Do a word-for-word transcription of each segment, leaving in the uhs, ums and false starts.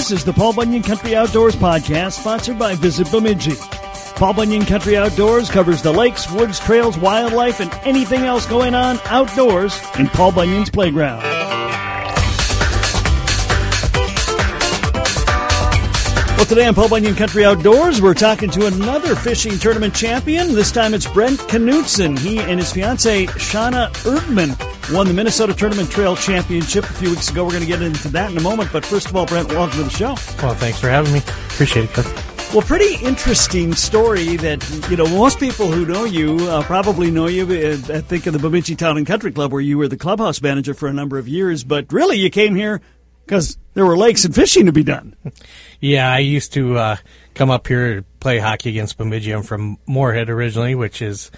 This is the Paul Bunyan Country Outdoors podcast, sponsored by Visit Bemidji. Paul Bunyan Country Outdoors covers the lakes, woods, trails, wildlife, and anything else going on outdoors in Paul Bunyan's playground. Well, today on Paul Bunyan Country Outdoors, we're talking to another fishing tournament champion. This time it's Brent Knutson. He and his fiancée, Shauna Erdman, won the Minnesota Tournament Trail Championship a few weeks ago. We're going to get into that in a moment. But first of all, Brent, welcome to the show. Well, thanks for having me. Appreciate it, Cliff. Well, pretty interesting story that, you know, most people who know you uh, probably know you, uh, I think, of the Bemidji Town and Country Club, where you were the clubhouse manager for a number of years. But really, you came here because there were lakes and fishing to be done. Yeah, I used to uh, come up here to play hockey against Bemidji. I'm from Moorhead originally, which is,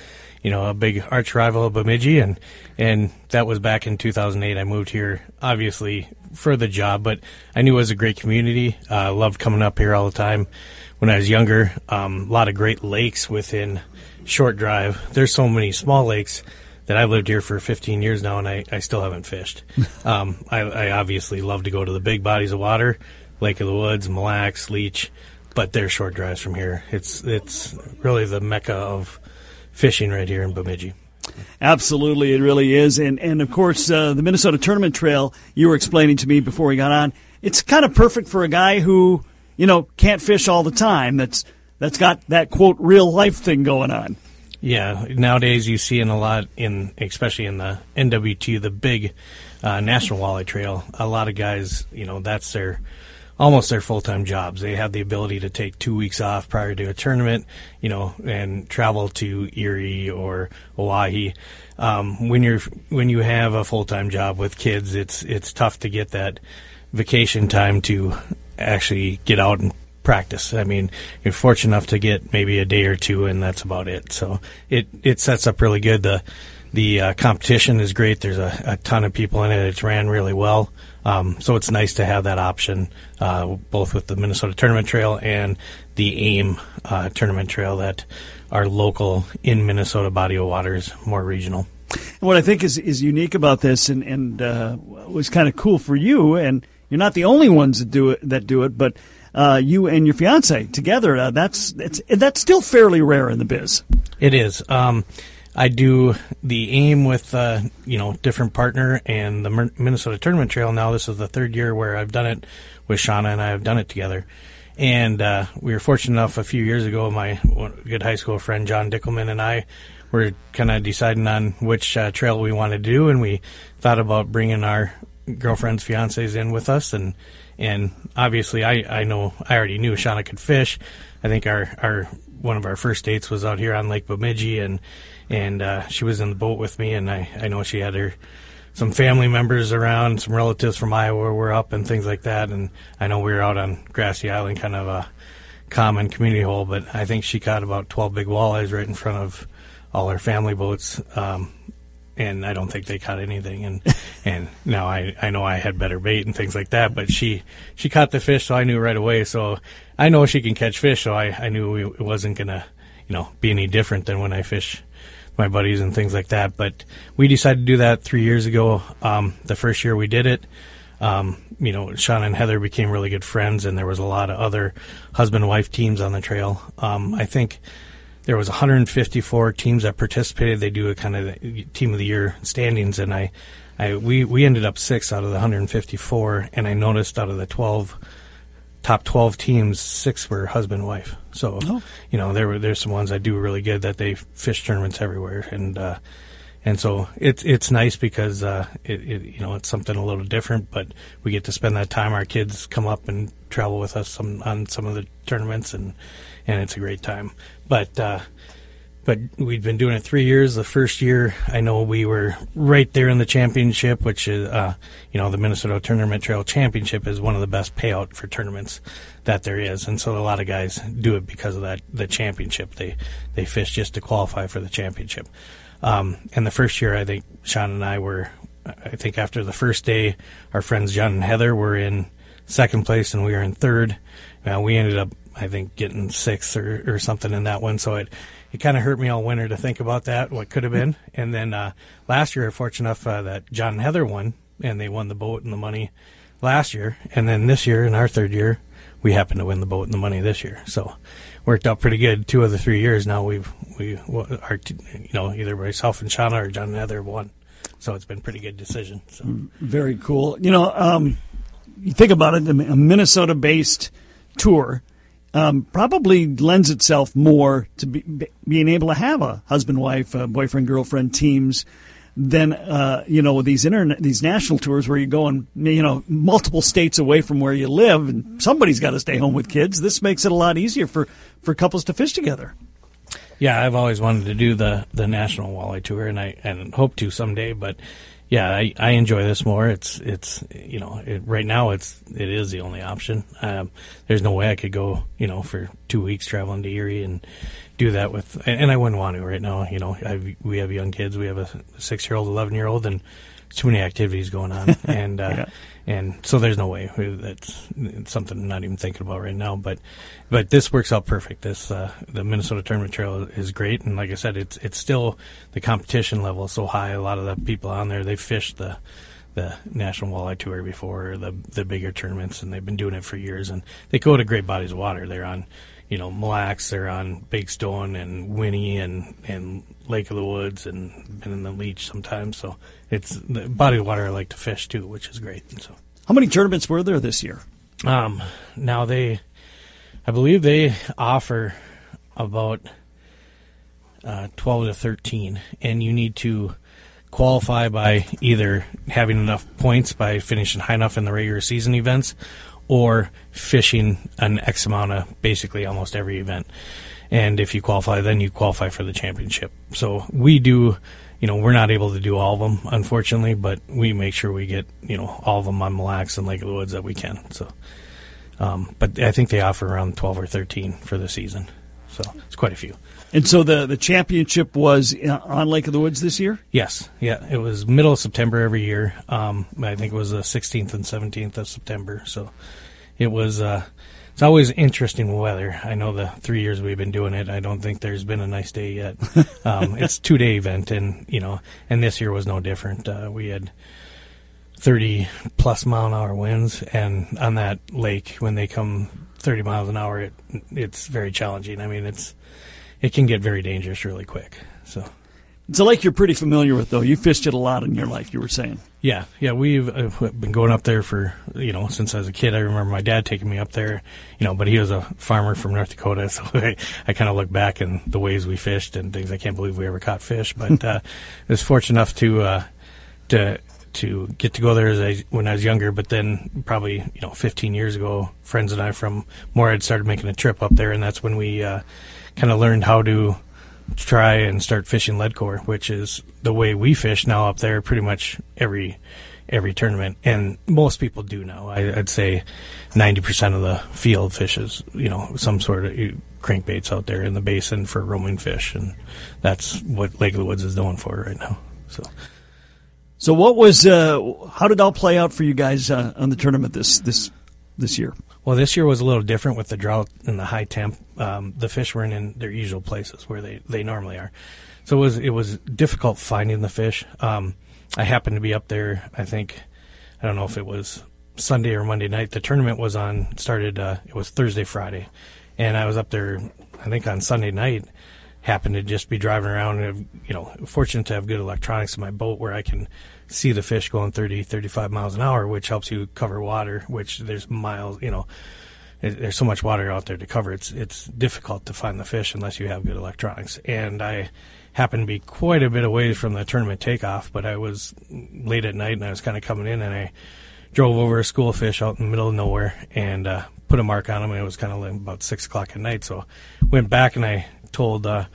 you know, a big arch rival of Bemidji, and and that was back in two thousand eight. I moved here, obviously, for the job, but I knew it was a great community. I uh, loved coming up here all the time when I was younger. Um, a lot of great lakes within short drive. There's so many small lakes that I've lived here for fifteen years now, and I, I still haven't fished. Um, I, I obviously love to go to the big bodies of water, Lake of the Woods, Mille Lacs, Leech, but they're short drives from here. It's it's really the mecca of fishing right here in Bemidji. Absolutely, it really is. And, and of course, uh, the Minnesota Tournament Trail, you were explaining to me before we got on, it's kind of perfect for a guy who, you know, can't fish all the time, that's that's got that, quote, real-life thing going on. Yeah, nowadays you see in a lot, in especially in the N W T, the big uh, National Walleye Trail, a lot of guys, you know, that's their almost their full-time jobs. They have the ability to take two weeks off prior to a tournament, you know, and travel to Erie or Oahu. Um, when you're when you have a full-time job with kids, it's it's tough to get that vacation time to actually get out and practice. I mean, you're fortunate enough to get maybe a day or two, and that's about it. So it, it sets up really good. The the uh, competition is great. There's a, a ton of people in it. It's ran really well. Um, so it's nice to have that option, uh, both with the Minnesota Tournament Trail and the AIM uh, Tournament Trail that are local in Minnesota body of waters, more regional. And what I think is, is unique about this and, and uh, was kind of cool for you, and you're not the only ones that do it, that do it, but Uh, you and your fiance together, uh, that's, that's that's still fairly rare in the biz. It is. Um, I do the AIM with, uh, you know, different partner, and the Minnesota Tournament Trail now. This is the third year where I've done it with Shauna, and I have done it together. And uh, we were fortunate enough a few years ago, my good high school friend John Dickelman and I were kind of deciding on which uh, trail we wanted to do, and we thought about bringing our girlfriends, fiancés in with us, and And obviously, I, I know I already knew Shauna could fish. I think our, our one of our first dates was out here on Lake Bemidji, and and uh, she was in the boat with me. And I, I know she had her some family members around, some relatives from Iowa were up and things like that. And I know we were out on Grassy Island, kind of a common community hole, but I think she caught about twelve big walleyes right in front of all her family boats. Um, And I don't think they caught anything. And and now I, I know I had better bait and things like that, but she, she caught the fish, so I knew right away. So I know she can catch fish, so I, I knew it wasn't going to, you know, be any different than when I fish my buddies and things like that. But we decided to do that three years ago. Um, the first year we did it, um, you know, Sean and Heather became really good friends, and there was a lot of other husband-wife teams on the trail. Um, I think there was one hundred fifty-four teams that participated. They do a kind of team of the year standings, and I, I we, we ended up sixth out of the one hundred fifty-four, and I noticed out of the twelve top twelve teams, six were husband wife. So, oh. you know, there were there's some ones that do really good that they fish tournaments everywhere, and uh, and so it's it's nice because uh, it, it you know it's something a little different, but we get to spend that time. Our kids come up and travel with us some, on some of the tournaments, and and it's a great time. But uh, but we've been doing it three years. The first year, I know we were right there in the championship, which is, uh, you know, the Minnesota Tournament Trail Championship is one of the best payout for tournaments that there is. And so a lot of guys do it because of that, the championship. They, they fish just to qualify for the championship. Um, and the first year, I think Sean and I were, I think after the first day, our friends John and Heather were in second place and we were in third. Now, we ended up, I think, getting sixth or, or something in that one. So it, it kind of hurt me all winter to think about that, what could have been. And then uh, last year, fortunate enough uh, that John and Heather won, and they won the boat and the money last year, and then this year, in our third year, we happened to win the boat and the money this year. So worked out pretty good. Two of the three years now, we've we are you know either myself and Shauna or John and Heather won. So it's been a pretty good decision. So. Very cool. You know, um, you think about it, a Minnesota-based tour um, probably lends itself more to be, be, being able to have a husband-wife, uh, boyfriend-girlfriend teams than, uh, you know, these internet, these national tours where you go and, you know, multiple states away from where you live, and somebody's got to stay home with kids. This makes it a lot easier for, for couples to fish together. Yeah, I've always wanted to do the, the National Walleye Tour, and I and hope to someday. But yeah, I, I enjoy this more. It's it's you know it, right now it's it is the only option. Um, there's no way I could go you know for two weeks traveling to Erie and do that with, and, and I wouldn't want to right now. You know, I've, we have young kids. We have a six year old, eleven year old, and too many activities going on, and uh, yeah. and so there's no way. That's it's something I'm not even thinking about right now. But but this works out perfect. This uh, the Minnesota Tournament Trail is great, and like I said, it's it's still the competition level is so high. A lot of the people on there, they fished the the National Walleye Tour before, or the the bigger tournaments, and they've been doing it for years. And they go to great bodies of water. They're on, you know, Mille Lacs, they're on Big Stone and Winnie and, and Lake of the Woods and been in the Leech sometimes. So it's the body of water I like to fish too, which is great. And so, how many tournaments were there this year? Um, now they, I believe they offer about uh, twelve to thirteen, and you need to qualify by either having enough points by finishing high enough in the regular season events, or fishing an X amount of basically almost every event. And if you qualify, then you qualify for the championship. So we do, you know, we're not able to do all of them, unfortunately, but we make sure we get, you know, all of them on Mille Lacs and Lake of the Woods that we can. So, um, but I think they offer around twelve or thirteen for the season. So it's quite a few. And so the, the championship was on Lake of the Woods this year? Yes. Yeah, it was middle of September every year. Um, I think it was the sixteenth and seventeenth of September. So it was uh, it's always interesting weather. I know the three years we've been doing it, I don't think there's been a nice day yet. Um, it's a two-day event, and you know, and this year was no different. Uh, we had thirty-plus mile-an-hour winds, and on that lake, when they come thirty miles an hour, it it's very challenging. I mean, it's it can get very dangerous really quick. So it's a lake you're pretty familiar with, though. You fished it a lot in your life, you were saying. Yeah, yeah, we've uh, been going up there for, you know, since I was a kid. I remember my dad taking me up there, you know, but he was a farmer from North Dakota, so I, I kind of look back and the ways we fished and things. I can't believe we ever caught fish, but uh, I was fortunate enough to uh, to to get to go there as I, when I was younger, but then probably, you know, fifteen years ago, friends and I from Moorhead started making a trip up there, and that's when we uh, kind of learned how to try and start fishing lead core, which is the way we fish now up there pretty much every every tournament. And most people do now. I, I'd say ninety percent of the field fishes, you know, some sort of crankbaits out there in the basin for roaming fish, and that's what Lake of the Woods is known for right now. So... So what was uh, how did all play out for you guys uh, on the tournament this this this year? Well, this year was a little different with the drought and the high temp. Um, the fish weren't in their usual places where they, they normally are, so it was it was difficult finding the fish. Um, I happened to be up there. I think I don't know if it was Sunday or Monday night. The tournament was on started. Uh, it was Thursday, Friday, and I was up there. I think on Sunday night. Happened to just be driving around and, have, you know, fortunate to have good electronics in my boat where I can see the fish going thirty, thirty-five miles an hour, which helps you cover water, which there's miles, you know, there's so much water out there to cover. It's it's difficult to find the fish unless you have good electronics. And I happened to be quite a bit away from the tournament takeoff, but I was late at night and I was kind of coming in, and I drove over a school of fish out in the middle of nowhere and uh, put a mark on them. And it was kind of about six o'clock at night. So went back and I told uh,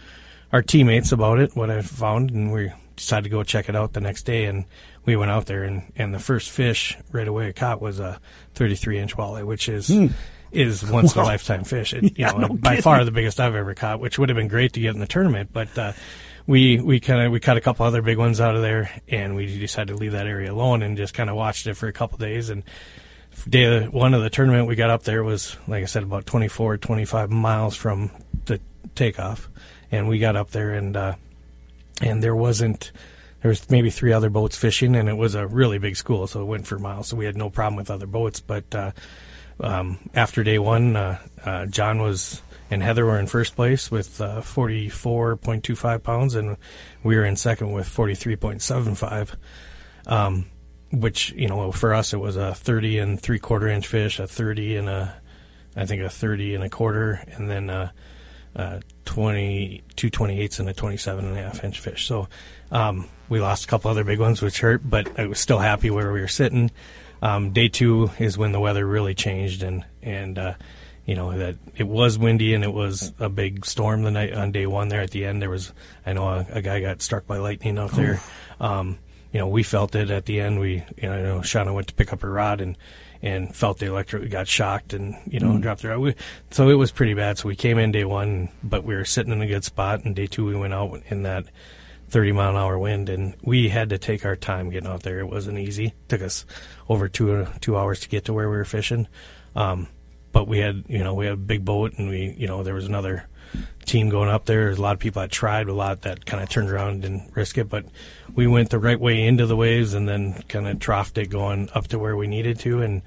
our teammates about it, what I found, and we decided to go check it out the next day. And we went out there, and, and the first fish right away I caught was a thirty-three inch walleye, which is mm. is once wow. in a lifetime fish. It, yeah, you know, no by kidding. Far the biggest I've ever caught, which would have been great to get in the tournament. But uh, we we kind of we caught a couple other big ones out of there, and we decided to leave that area alone and just kind of watched it for a couple days. And day one of the tournament, we got up there was, like I said, about twenty-four, twenty-five miles from the takeoff, and we got up there, and uh and there wasn't there was maybe three other boats fishing, and it was a really big school, so it went for miles. So we had no problem with other boats. But uh, um, after day one, uh, uh, John was and Heather were in first place with uh, forty-four point two five pounds, and we were in second with forty-three point seven five. Um, which, you know, for us it was a thirty and three quarter inch fish, a thirty and a, I think a thirty and a quarter, and then a, a twenty, two twenty-eights and a twenty-seven and a half inch fish. So um, we lost a couple other big ones, which hurt, but I was still happy where we were sitting. Um, day two is when the weather really changed, and and uh, you know that it was windy and it was a big storm the night on day one. There at the end, there was I know a, a guy got struck by lightning out there. Um, You know, we felt it at the end. We, you know, Shauna went to pick up her rod and, and felt the electric, got shocked and, you know, mm. dropped her rod. We, so it was pretty bad. So we came in day one, but we were sitting in a good spot. And day two, we went out in that thirty mile an hour wind, and we had to take our time getting out there. It wasn't easy. It took us over two, two hours to get to where we were fishing. Um, but we had, you know, we had a big boat, and we, you know, there was another team going up there. There's a lot of people that tried, a lot that kind of turned around and didn't risk it, but we went the right way into the waves and then kind of troughed it going up to where we needed to, and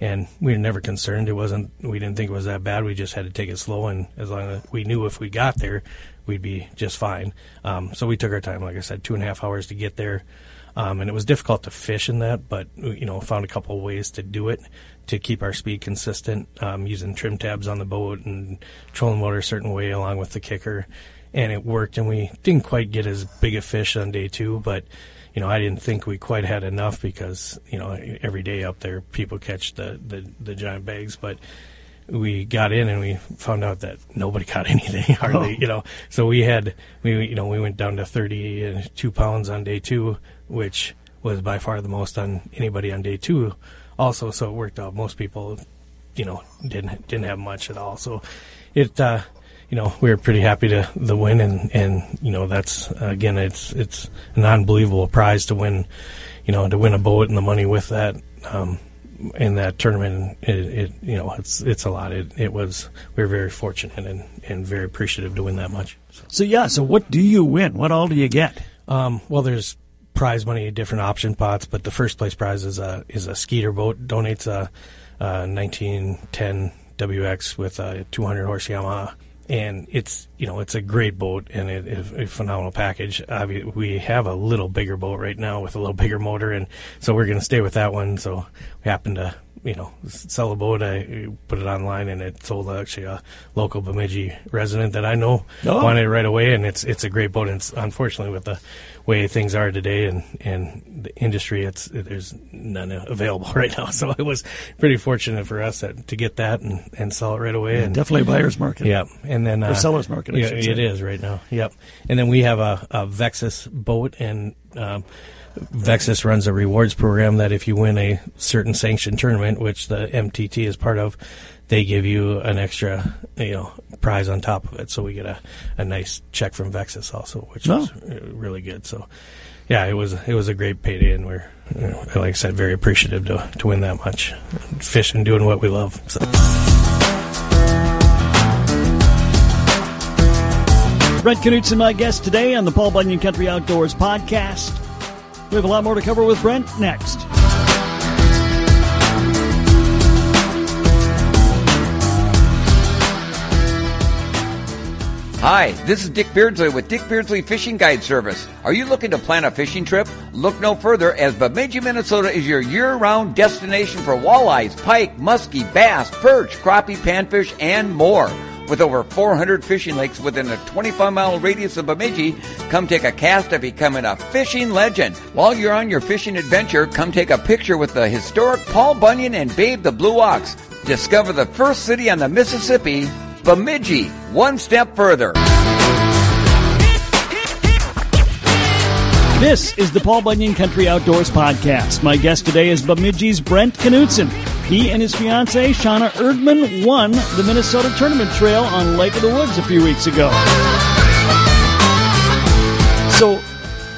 and we were never concerned. It wasn't, we didn't think it was that bad. We just had to take it slow, and as long as we knew if we got there, we'd be just fine. Um, so we took our time, like I said, two and a half hours to get there, um, and it was difficult to fish in that, but you know, found a couple of ways to do it to keep our speed consistent, um, using trim tabs on the boat and trolling motor a certain way along with the kicker. And it worked, and we didn't quite get as big a fish on day two, but, you know, I didn't think we quite had enough because, you know, every day up there people catch the, the, the giant bags. But we got in and we found out that nobody caught anything hardly, oh. you know. So we had, we you know, we went down to thirty-two pounds on day two, which was by far the most on anybody on day two. Also, so it worked out. Most people, you know, didn't didn't have much at all. So it, uh, you know, we were pretty happy to the win, and, and you know, that's again, it's it's an unbelievable prize to win, you know, to win a boat and the money with that um, in that tournament. It, it you know, it's it's a lot. It it was we were very fortunate and, and very appreciative to win that much. So. so yeah, so what do you win? What all do you get? Um, well, there's prize money, different option pots, but the first place prize is a is a Skeeter boat. Donates a, a nineteen ten W X with a two hundred horse Yamaha, and it's you know it's a great boat, and it, it's a phenomenal package. I mean, we have a little bigger boat right now with a little bigger motor, and so we're going to stay with that one. So we happened to you know sell a boat. I put it online, and it sold actually a local Bemidji resident that I know oh. wanted it right away, and it's it's a great boat. And it's, unfortunately, with the way things are today and, and the industry, it's there's none available right now. So it was pretty fortunate for us that, to get that and, and sell it right away. Yeah, and definitely a buyer's market. Yeah. And then, or uh, seller's market, I yeah, should say. It is right now. Yep. And then we have a, a Vexus boat, and um, Vexus runs a rewards program that if you win a certain sanctioned tournament, which the M T T is part of, they give you an extra, you know, prize on top of it. So we get a, a nice check from Vexus also, which oh. was really good. So, yeah, it was it was a great payday, and we're, you know, like I said, very appreciative to to win that much, fishing, doing what we love. So. Brent Knutson, my guest today on the Paul Bunyan Country Outdoors podcast. We have a lot more to cover with Brent next. Hi, this is Dick Beardsley with Dick Beardsley Fishing Guide Service. Are you looking to plan a fishing trip? Look no further, as Bemidji, Minnesota is your year-round destination for walleyes, pike, muskie, bass, perch, crappie, panfish, and more. With over four hundred fishing lakes within a twenty-five mile radius of Bemidji, come take a cast at becoming a fishing legend. While you're on your fishing adventure, come take a picture with the historic Paul Bunyan and Babe the Blue Ox. Discover the first city on the Mississippi, Bemidji, one step further. This is the Paul Bunyan Country Outdoors podcast. My guest today is Bemidji's Brent Knutson. He and his fiancée, Shauna Erdman, won the Minnesota Tournament Trail on Lake of the Woods a few weeks ago. So,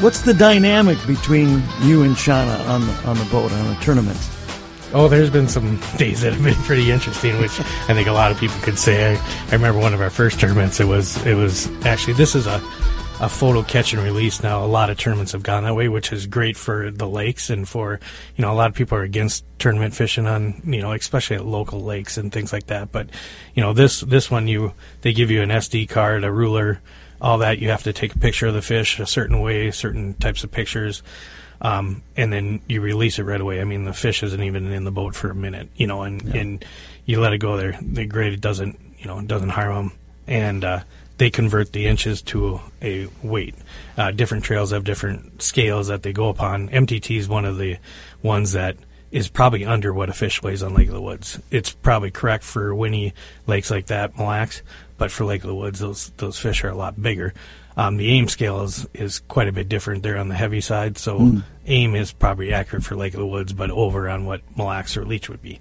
what's the dynamic between you and Shauna on the, on the boat, on the tournament? Oh, there's been some days that have been pretty interesting, which I think a lot of people could say. I, I remember one of our first tournaments. It was, it was actually, this is a a photo catch and release now. A lot of tournaments have gone that way, which is great for the lakes and for, you know, a lot of people are against tournament fishing on, you know, especially at local lakes and things like that. But, you know, this, this one, you, they give you an S D card, a ruler, all that. You have to take a picture of the fish a certain way, certain types of pictures. Um, and then you release it right away. I mean, the fish isn't even in the boat for a minute, you know, and, yeah. and you let it go there. The grade doesn't, you know, it doesn't harm them. And, uh, they convert the inches to a weight. Uh, different trails have different scales that they go upon. M T T is one of the ones that is probably under what a fish weighs on Lake of the Woods. It's probably correct for windy lakes like that, Mille Lacs, but for Lake of the Woods, those those fish are a lot bigger. Um, the AIM scale is, is quite a bit different. They're on the heavy side, so mm. AIM is probably accurate for Lake of the Woods, but over on what Mille Lacs or Leech would be.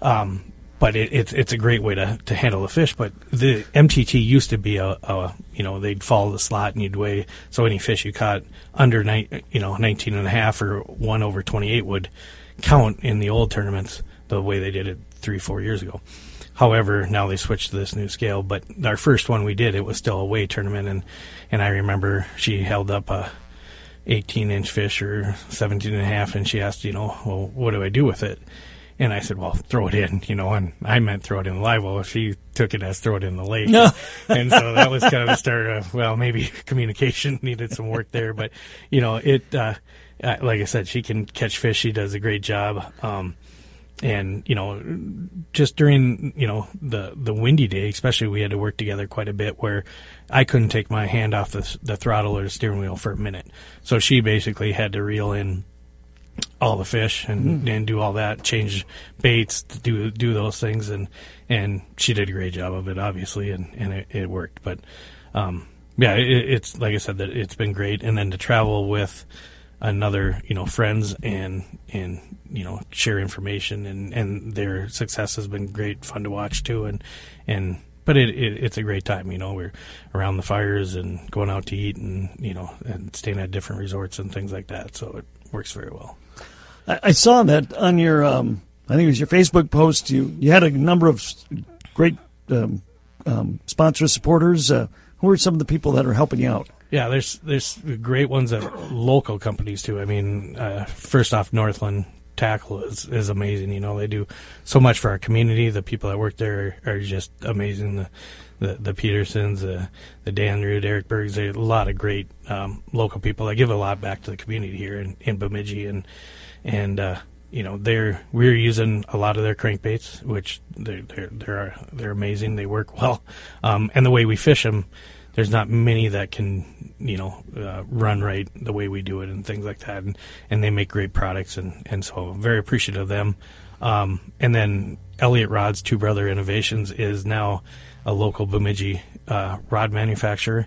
Um, But it, it's it's a great way to, to handle a fish. But the M T T used to be a, a you know they'd follow the slot and you'd weigh, so any fish you caught under ni- you know nineteen and a half or one over twenty eight would count in the old tournaments the way they did it three four years ago. However, now they switched to this new scale. But our first one we did, it was still a weigh tournament, and and I remember she held up a eighteen inch fish or seventeen and a half, and she asked, you know, well, what do I do with it? And I said, well, throw it in, you know, and I meant throw it in the live well. She took it as throw it in the lake. No. And so that was kind of the start of, well, maybe communication needed some work there. But, you know, it, uh, like I said, she can catch fish. She does a great job. Um, and, you know, just during, you know, the, the windy day, especially, we had to work together quite a bit where I couldn't take my hand off the, the throttle or the steering wheel for a minute. So she basically had to reel in all the fish and, mm. and do all that, change baits, do do those things, and and she did a great job of it, obviously, and and it, it worked. But um yeah, it, it's like I said, that it's been great. And then to travel with another, you know, friends and and you know share information, and and their success has been great fun to watch too. And and but it, it it's a great time, you know. We're around the fires and going out to eat, and you know, and staying at different resorts and things like that. So it works very well. I saw that on your, um, I think it was your Facebook post. You you had a number of great um, um, sponsors, supporters. Uh, who are some of the people that are helping you out? Yeah, there's there's great ones that are local companies too. I mean, uh, first off, Northland Tackle is, is amazing. You know, they do so much for our community. The people that work there are, are just amazing. The the, the Petersons, uh, the Dan Rude, Eric Bergs. There are a lot of great um, local people that give a lot back to the community here in, in Bemidji. And And, uh, you know, they're, we're using a lot of their crankbaits, which they're, they're, they're, they're amazing. They work well. Um, and the way we fish them, there's not many that can, you know, uh, run right the way we do it and things like that. And, and they make great products. And, and so I'm very appreciative of them. Um, and then Elliott Rod's Two Brother Innovations is now a local Bemidji, uh, rod manufacturer.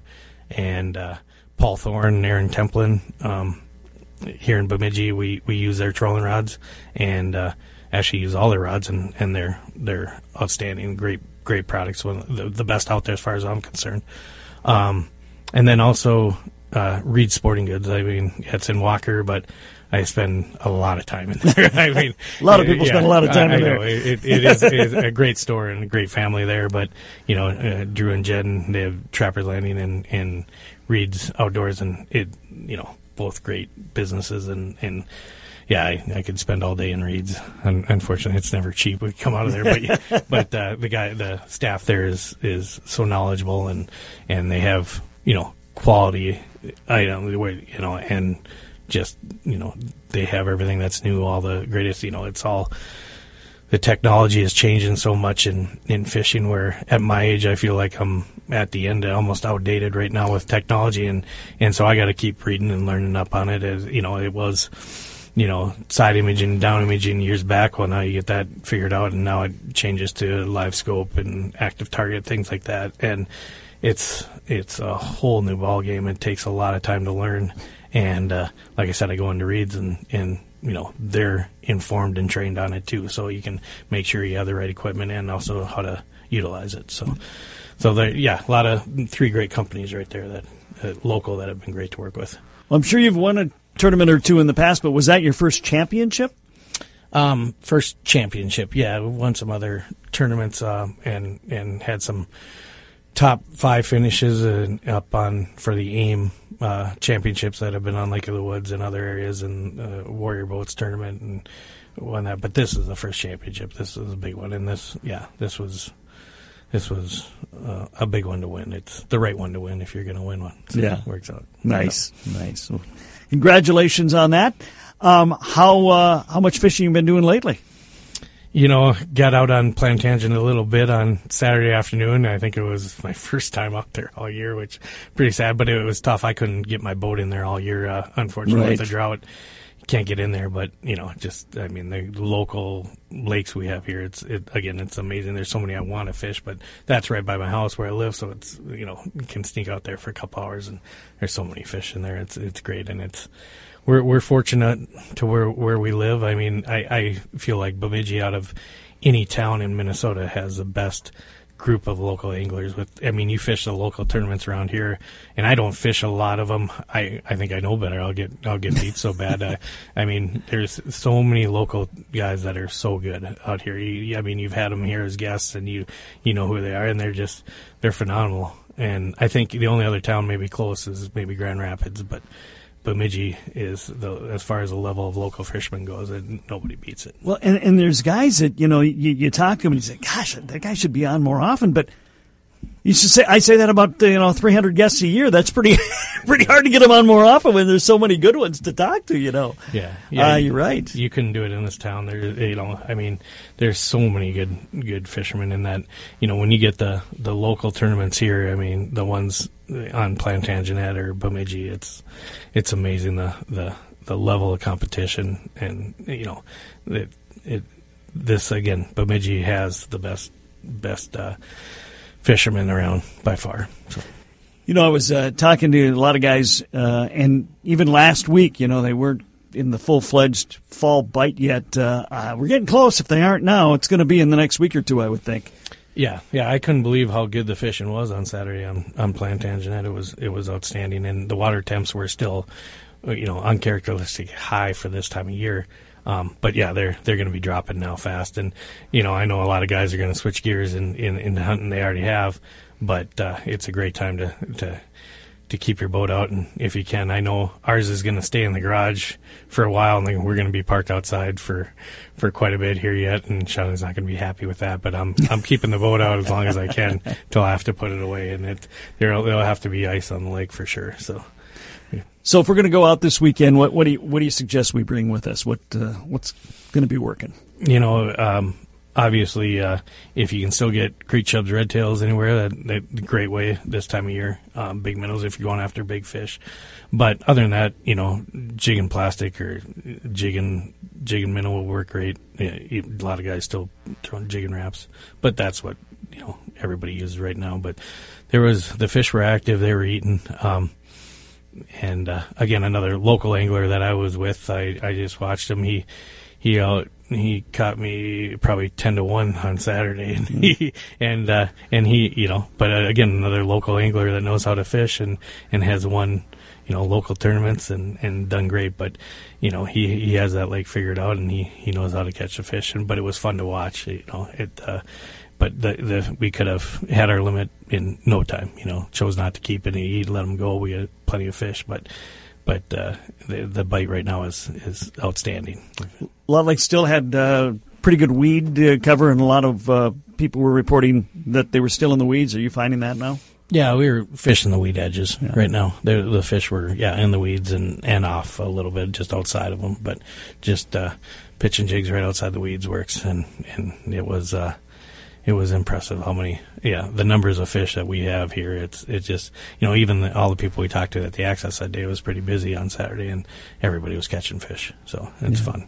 And, uh, Paul Thorne and Aaron Templin, um, here in Bemidji, we, we use their trolling rods, and uh, actually use all their rods, and, and they're, they're outstanding, great great products, one of the, the best out there as far as I'm concerned. Um, and then also uh, Reed's Sporting Goods. I mean, it's in Walker, but I spend a lot of time in there. I mean, a lot of people yeah, spend a lot of time I, in I there. Know. It, it, is, it is a great store and a great family there, but, you know, uh, Drew and Jen, they have Trapper's Landing and, and Reed's Outdoors, and it, you know, both great businesses, and, and yeah, I, I could spend all day in Reed's. Un- unfortunately, it's never cheap. We come out of there, but but uh, the guy, the staff there is is so knowledgeable, and and they have you know quality items, you know, and just you know they have everything that's new, all the greatest, you know, it's all. The technology is changing so much in, in fishing, where at my age, I feel like I'm at the end, almost outdated right now with technology. And, and so I got to keep reading and learning up on it. As you know, it was, you know, side imaging, down imaging years back. Well, now you get that figured out, and now it changes to live scope and active target, things like that. And it's, it's a whole new ball game. It takes a lot of time to learn. And, uh, like I said, I go into Reed's and, and, you know, they're informed and trained on it too, so you can make sure you have the right equipment and also how to utilize it. So, so there, yeah, a lot of three great companies right there that uh, local that have been great to work with. Well, I'm sure you've won a tournament or two in the past, but was that your first championship? Um, first championship, yeah. We won some other tournaments um, and and had some top five finishes and up on for the AIM uh, championships that have been on Lake of the Woods and other areas, and uh, Warrior Boats tournament and won that. But this is the first championship. This is a big one, and this, yeah, this was this was uh, a big one to win. It's the right one to win if you're going to win one. So yeah, it works out. Nice, yeah. nice. Well, congratulations on that. Um, how uh, how much fishing you been doing lately? You know, got out on Plantagenet a little bit on Saturday afternoon. I think it was my first time out there all year, which is pretty sad, but it was tough. I couldn't get my boat in there all year, uh, unfortunately, right. with the drought. Can't get in there, but, you know, just, I mean, the local lakes we have here, it's, it, again, it's amazing. There's so many I want to fish, but that's right by my house where I live, so it's, you know, you can sneak out there for a couple hours, and there's so many fish in there. It's it's great, and it's... We're we're fortunate to where where we live. I mean, I, I feel like Bemidji, out of any town in Minnesota, has the best group of local anglers. With I mean, you fish the local tournaments around here, and I don't fish a lot of them. I, I think I know better. I'll get I'll get beat so bad. I, I mean, there's so many local guys that are so good out here. You, I mean, you've had them here as guests, and you you know who they are, and they're just they're phenomenal. And I think the only other town maybe close is maybe Grand Rapids, but. Bemidji is, the, as far as the level of local fishermen goes, and nobody beats it. Well, and, and there's guys that, you know, you, you talk to them and you say, gosh, that guy should be on more often. But you should say, I say that about, you know, three hundred guests a year. That's pretty pretty hard to get them on more often when there's so many good ones to talk to, you know. Yeah. yeah uh, you're right. You couldn't do it in this town. There, you know, I mean, there's so many good good fishermen in that. You know, when you get the, the local tournaments here, I mean, the ones on Plantagenet or Bemidji, it's it's amazing the, the, the level of competition. And, you know, it, it this, again, Bemidji has the best best uh, fishermen around by far. So. You know, I was uh, talking to a lot of guys, uh, and even last week, you know, they weren't in the full-fledged fall bite yet. Uh, uh, we're getting close. If they aren't now, it's going to be in the next week or two, I would think. Yeah, yeah, I couldn't believe how good the fishing was on Saturday on, on Plantagenet. It was it was outstanding, and the water temps were still, you know, uncharacteristically high for this time of year. Um, but yeah, they're they're going to be dropping now fast, and you know, I know a lot of guys are going to switch gears in, in, in hunting. They already have, but uh, it's a great time to to. to keep your boat out, and if you can, I know ours is going to stay in the garage for a while, and we're going to be parked outside for, for quite a bit here yet, and Shauna's not going to be happy with that, but I'm I'm keeping the boat out as long as I can till I have to put it away, and it there'll, there'll have to be ice on the lake for sure. So, yeah. So if we're going to go out this weekend, what what do you what do you suggest we bring with us? What uh, what's going to be working? You know. Um, Obviously, uh, if you can still get creek chubs, red tails anywhere, that's a great way this time of year. Um, big minnows if you're going after big fish. But other than that, you know, jigging plastic or jigging jigging minnow will work great. Yeah, a lot of guys still throwing jigging wraps, but that's what, you know, everybody uses right now. But there was the fish were active, they were eating. Um, and uh, again, another local angler that I was with, I, I just watched him. He he out. Uh, He caught me probably ten to one on Saturday, and he, and, uh, and he, you know, but uh, again, another local angler that knows how to fish and, and has won, you know, local tournaments and, and done great. But, you know, he, he has that lake figured out, and he, he knows how to catch a fish. And but it was fun to watch, you know. It, uh, but the the we could have had our limit in no time, you know. Chose not to keep any, he let them go. We had plenty of fish, but. But uh, the, the bite right now is, is outstanding. A lot of lakes still had uh, pretty good weed uh, cover, and a lot of uh, people were reporting that they were still in the weeds. Are you finding that now? Yeah, we were fishing the weed edges yeah. right now. The, the fish were, yeah, in the weeds and, and off a little bit, just outside of them. But just uh, pitching jigs right outside the weeds works, and, and it was uh, – It was impressive how many, yeah, the numbers of fish that we have here. It's it's just, you know, even the, all the people we talked to at the access that day was pretty busy on Saturday, and everybody was catching fish. So it's yeah. fun.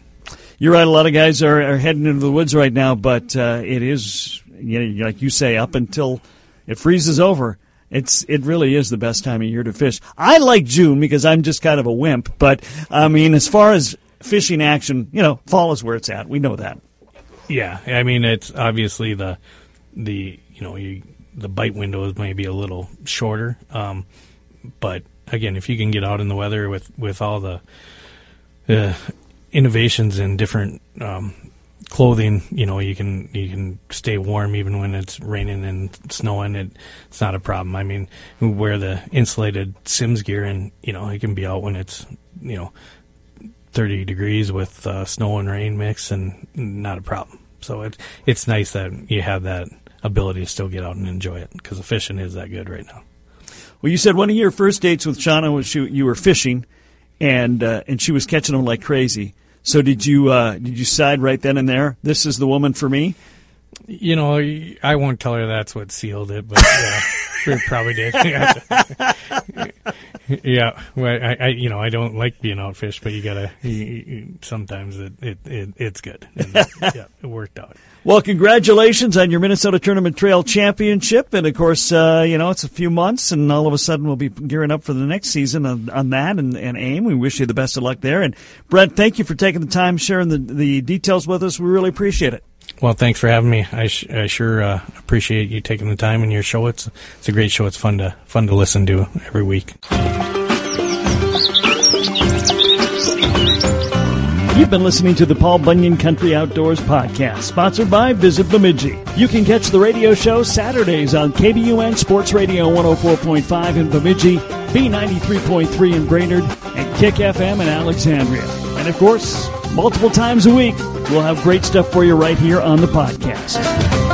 You're right. A lot of guys are, are heading into the woods right now, but uh, it is, you know, like you say, up until it freezes over, it's it really is the best time of year to fish. I like June because I'm just kind of a wimp, but, I mean, as far as fishing action, you know, fall is where it's at. We know that. Yeah, I mean, it's obviously the the you know you, the bite window is maybe a little shorter, um, but again, if you can get out in the weather with, with all the uh, innovations in different um, clothing, you know, you can you can stay warm even when it's raining and snowing. It, it's not a problem. I mean, we wear the insulated Sims gear, and you know, it can be out when it's, you know, thirty degrees with uh, snow and rain mix, and not a problem. So it it's nice that you have that ability to still get out and enjoy it, because the fishing is that good right now. Well, you said one of your first dates with Shauna was she, you were fishing, and uh, and she was catching them like crazy. So did you uh, did you decide right then and there, this is the woman for me? You know, I won't tell her that's what sealed it, but yeah, we probably did. Yeah, well, I, I you know I don't like being outfished, but you gotta. You, you, sometimes it, it, it it's good. And it, yeah, it worked out. Well, congratulations on your Minnesota Tournament Trail Championship, and of course, uh, you know, it's a few months, and all of a sudden we'll be gearing up for the next season on, on that and, and AIM. We wish you the best of luck there, and Brent, thank you for taking the time, sharing the the details with us. We really appreciate it. Well, thanks for having me. I, sh- I sure uh, appreciate you taking the time and your show. It's it's a great show. It's fun to fun to listen to every week. You've been listening to the Paul Bunyan Country Outdoors podcast, sponsored by Visit Bemidji. You can catch the radio show Saturdays on K B U N Sports Radio one oh four point five in Bemidji, B ninety-three point three in Brainerd, and Kick F M in Alexandria. And, of course, multiple times a week, we'll have great stuff for you right here on the podcast.